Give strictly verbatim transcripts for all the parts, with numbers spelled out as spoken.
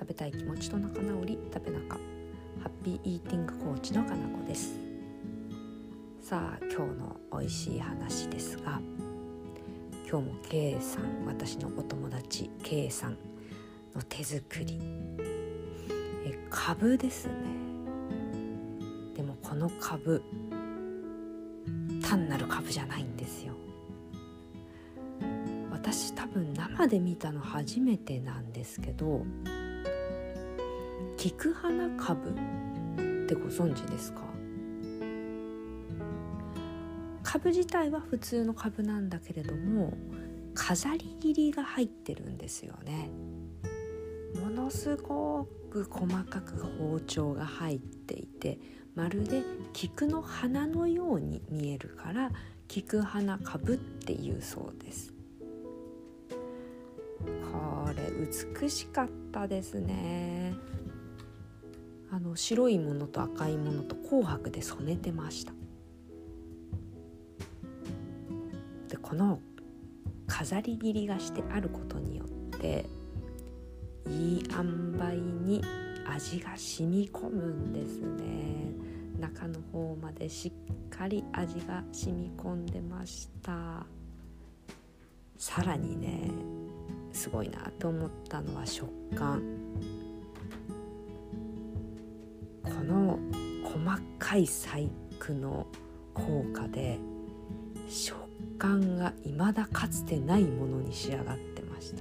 食べたい気持ちと仲直り、食べ仲、ハッピーイーティングコーチのかなこです。さあ、今日のおいしい話ですが、今日も K さん、私のお友達 K さんの手作りえカブですね。でもこのカブ、単なるカブじゃないんですよ。私多分生で見たの初めてなんですけど、キクハナカブってご存知ですか？カブ自体は普通のカブなんだけれども、飾り切りが入ってるんですよね。ものすごく細かく包丁が入っていて、まるで菊の花のように見えるから菊花かぶっていうそうです。これ美しかったですね。あの白いものと赤いものと紅白で染めてました。で、この飾り切りがしてあることによっていい塩梅に味が染み込むんですね。中の方までしっかり味が染み込んでました。さらにね、すごいなと思ったのは食感。この細かい細工の効果で食感が未だかつてないものに仕上がってました。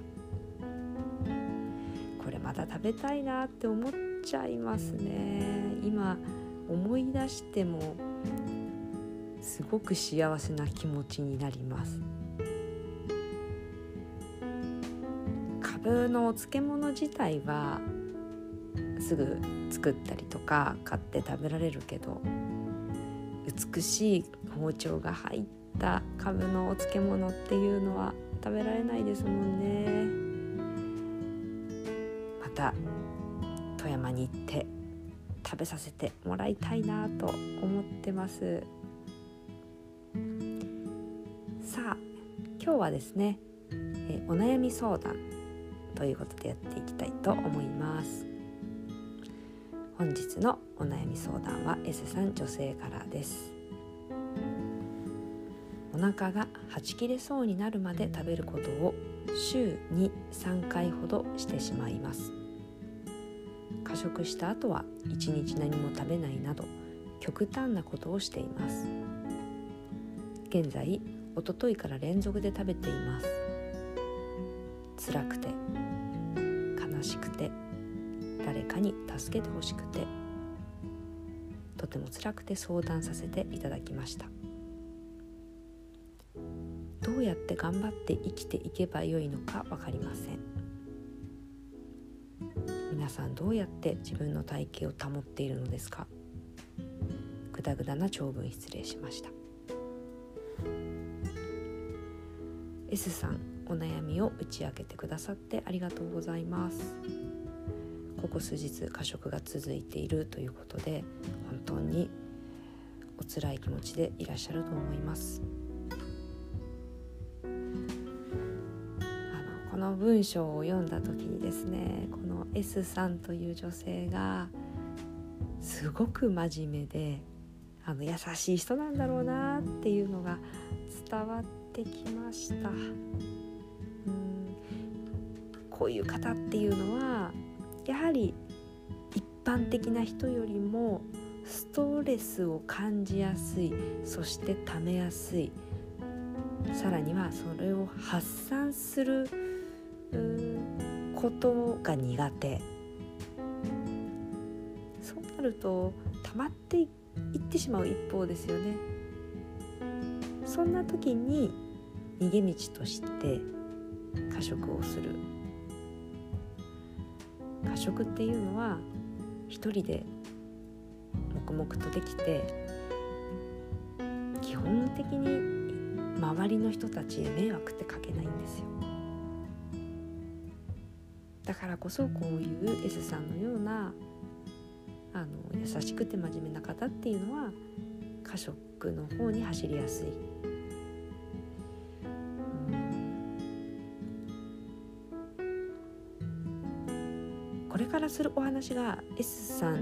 これまた食べたいなって思っちゃいますね。今思い出してもすごく幸せな気持ちになります。カブのお漬物自体はすぐ作ったりとか買って食べられるけど、美しい包丁が入ったカブのお漬物っていうのは食べられないですもんね。また富山に行って食べさせてもらいたいなと思ってます。さあ、今日はですね、えお悩み相談ということでやっていきたいと思います。本日のお悩み相談はエセさん、女性からです。お腹がはち切れそうになるまで食べることを週に さんかいほどしてしまいます。過食した後はいちにち何も食べないなど極端なことをしています。現在、おとといから連続で食べています。辛くて、悲しくて、誰かに助けてほしくて、とても辛くて相談させていただきました。どうやって頑張って生きていけばよいのかわかりません。皆さん、どうやって自分の体型を保っているのですか？ぐだぐだな長文失礼しました。 S さん、お悩みを打ち明けてくださってありがとうございます。ここ数日過食が続いているということで、本当にお辛い気持ちでいらっしゃると思います。あのこの文章を読んだ時にですね、この S さんという女性がすごく真面目で、あの優しい人なんだろうなっていうのが伝わってきました。こういう方っていうのは、やはり一般的な人よりもストレスを感じやすい、そしてためやすい、さらにはそれを発散することが苦手。そうなると溜まっていってしまう一方ですよね。そんな時に逃げ道として過食をする。過食っていうのは一人で黙々とできて、基本的に周りの人たちへ迷惑ってかけないんですよ。だからこそ、こういう S さんのようなあの優しくて真面目な方っていうのは過食の方に走りやすい。これからするお話が S さん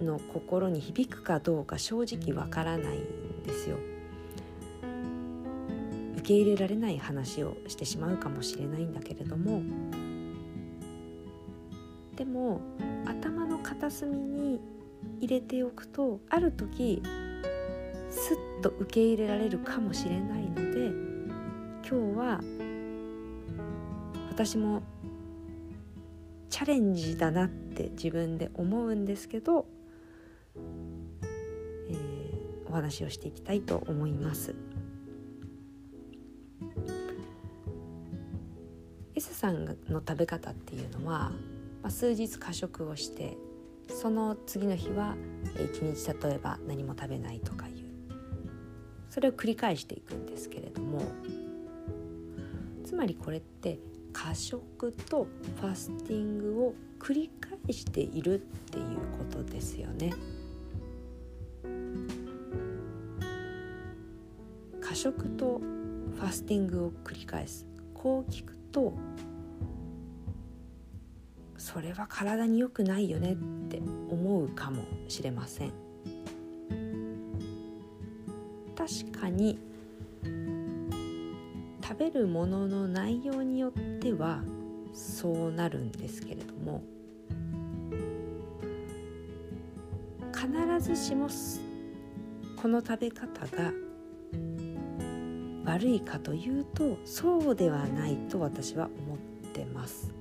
の心に響くかどうか正直わからないんですよ。受け入れられない話をしてしまうかもしれないんだけれども、でも頭の片隅に入れておくと、ある時すっと受け入れられるかもしれないので、今日は私もチャレンジだなって自分で思うんですけど、えー、お話をしていきたいと思います。 S さんの食べ方っていうのは、まあ、数日過食をして、その次の日は一日例えば何も食べないとかいう、それを繰り返していくんですけれども、つまりこれって過食とファスティングを繰り返しているっていうことですよね。過食とファスティングを繰り返す、こう聞くとそれは体に良くないよねって思うかもしれません。確かに食べるものの内容によってはそうなるんですけれども、必ずしもこの食べ方が悪いかというと、そうではないと私は思ってます。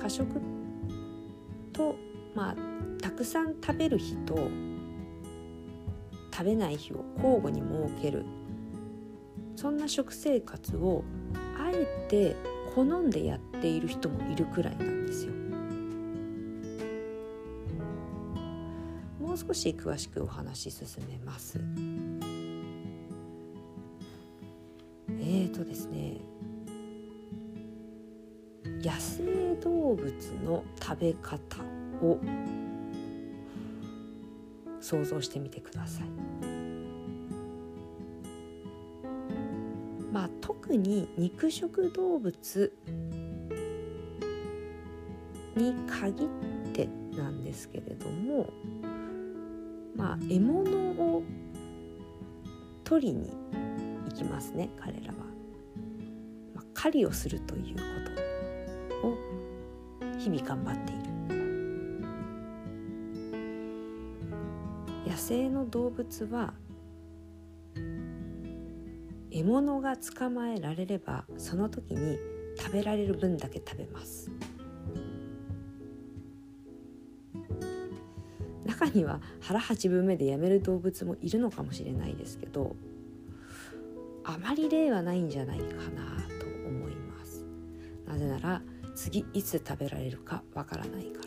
過食と、まあ、たくさん食べる日と食べない日を交互に設ける、そんな食生活をあえて好んでやっている人もいるくらいなんですよ。もう少し詳しくお話し進めます。えーとですね野生動物の食べ方を想像してみてください。まあ、特に肉食動物に限ってなんですけれども、まあ、獲物を取りに行きますね、彼らは。まあ、狩りをするということを日々頑張っている。野生の動物は獲物が捕まえられれば、その時に食べられる分だけ食べます。中には腹八分目でやめる動物もいるのかもしれないですけど、あまり例はないんじゃないかなと思います。なぜなら次いつ食べられるかわからないから。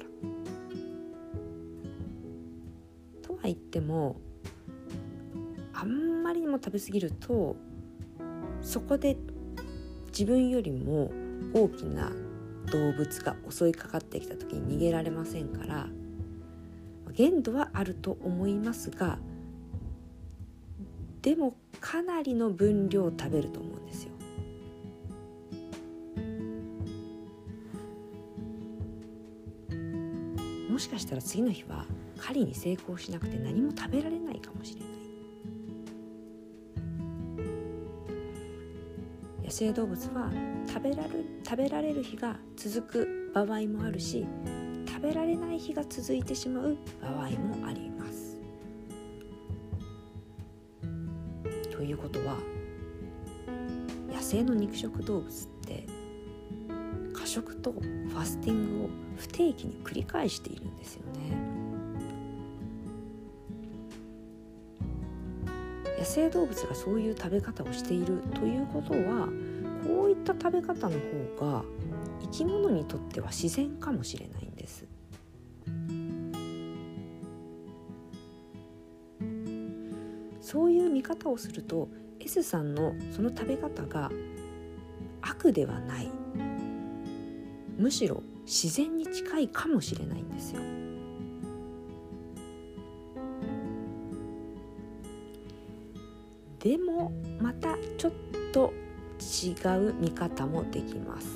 とは言っても、あんまりにも食べ過ぎると、そこで自分よりも大きな動物が襲いかかってきた時に逃げられませんから、限度はあると思いますが、でもかなりの分量食べると思うんですよ。もしかしたら次の日は狩りに成功しなくて何も食べられないかもしれない。野生動物は食べられる、食べられる日が続く場合もあるし、食べられない日が続いてしまう場合もあります。ということは、野生の肉食動物って過食とファスティングを不定期に繰り返しているんですよね。野生動物がそういう食べ方をしているということは、こういった食べ方の方が生き物にとっては自然かもしれないんです。そういう見方をすると、 S さんのその食べ方が悪ではない、むしろ自然に近いかもしれないんですよ。でもまたちょっと違う見方もできます。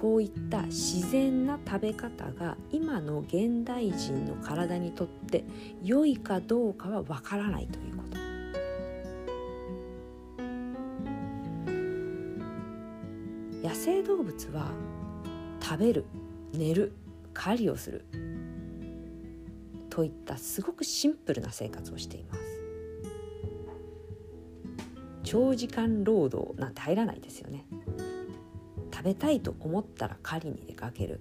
こういった自然な食べ方が今の現代人の体にとって良いかどうかはわからないということ。野生動物は食べる、寝る、狩りをするといったすごくシンプルな生活をしています。長時間労働なんて入らないですよね。食べたいと思ったら狩りに出かける、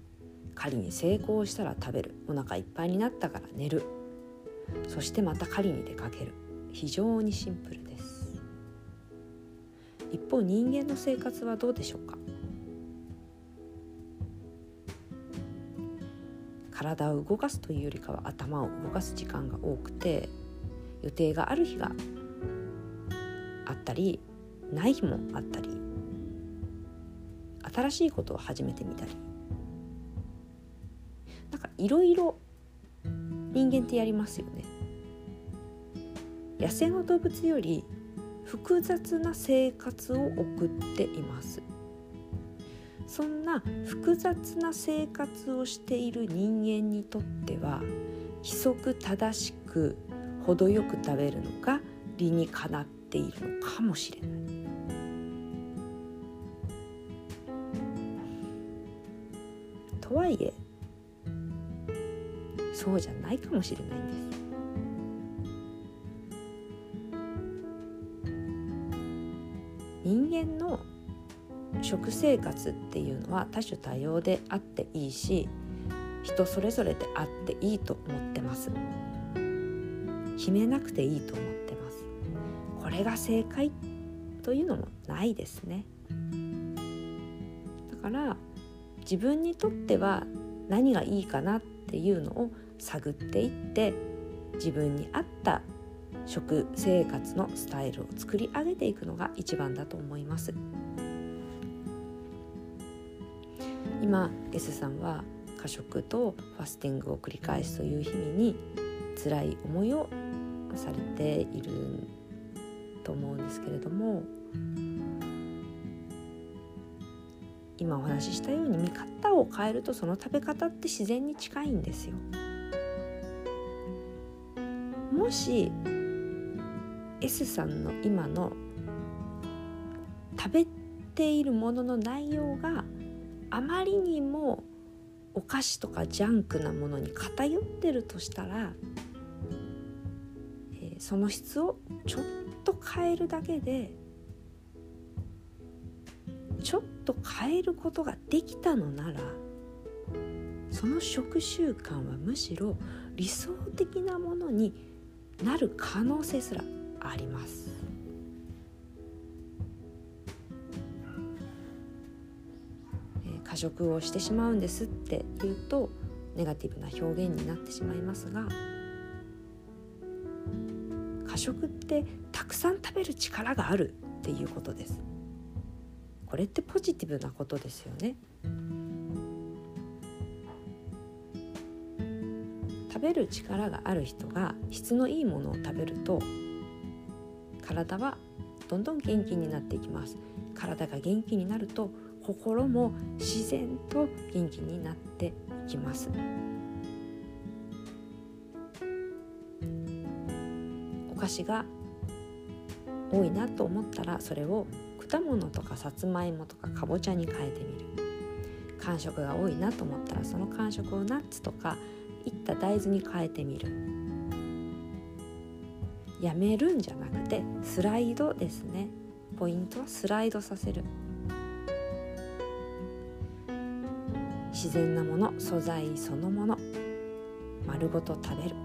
狩りに成功したら食べる、お腹いっぱいになったから寝る、そしてまた狩りに出かける。非常にシンプルです。一方、人間の生活はどうでしょうか。体を動かすというよりかは頭を動かす時間が多くて、予定がある日があったりない日もあったり、新しいことを始めてみたり、なんかいろいろ人間ってやりますよね。野生の動物より複雑な生活を送っています。そんな複雑な生活をしている人間にとっては、規則正しく程よく食べるのが理にかなっているのかもしれない。とはいえ、そうじゃないかもしれないんです。人間の食生活っていうのは多種多様であっていいし、人それぞれであっていいと思ってます。決めなくていいと思ってます。これが正解というのもないですね。だから自分にとっては何がいいかなっていうのを探っていって、自分に合った食生活のスタイルを作り上げていくのが一番だと思います。今 S さんは過食とファスティングを繰り返すという日々に辛い思いをされていると思うんですけれども、今お話ししたように見方を変えると、その食べ方って自然に近いんですよ。もし S さんの今の食べているものの内容があまりにもお菓子とかジャンクなものに偏ってるとしたら、えー、その質をちょっと変えるだけで、ちょっと変えることができたのなら、その食習慣はむしろ理想的なものになる可能性すらあります。過食をしてしまうんですって言うとネガティブな表現になってしまいますが、過食ってたくさん食べる力があるっていうことです。これってポジティブなことですよね。食べる力がある人が質のいいものを食べると、体はどんどん元気になっていきます。体が元気になると心も自然と元気になっていきます。お菓子が多いなと思ったら、それを果物とかさつまいもとかかぼちゃに変えてみる。間食が多いなと思ったら、その間食をナッツとかいった大豆に変えてみる。やめるんじゃなくてスライドですね。ポイントはスライドさせる。自然なもの、素材そのもの、丸ごと食べる。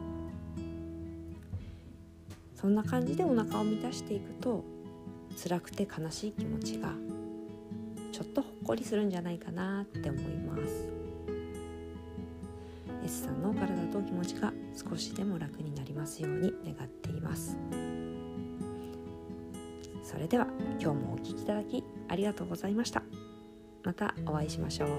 そんな感じでお腹を満たしていくと、辛くて悲しい気持ちがちょっとほっこりするんじゃないかなって思います。 S さんの体と気持ちが少しでも楽になりますように願っています。それでは今日もお聞きいただきありがとうございました。またお会いしましょう。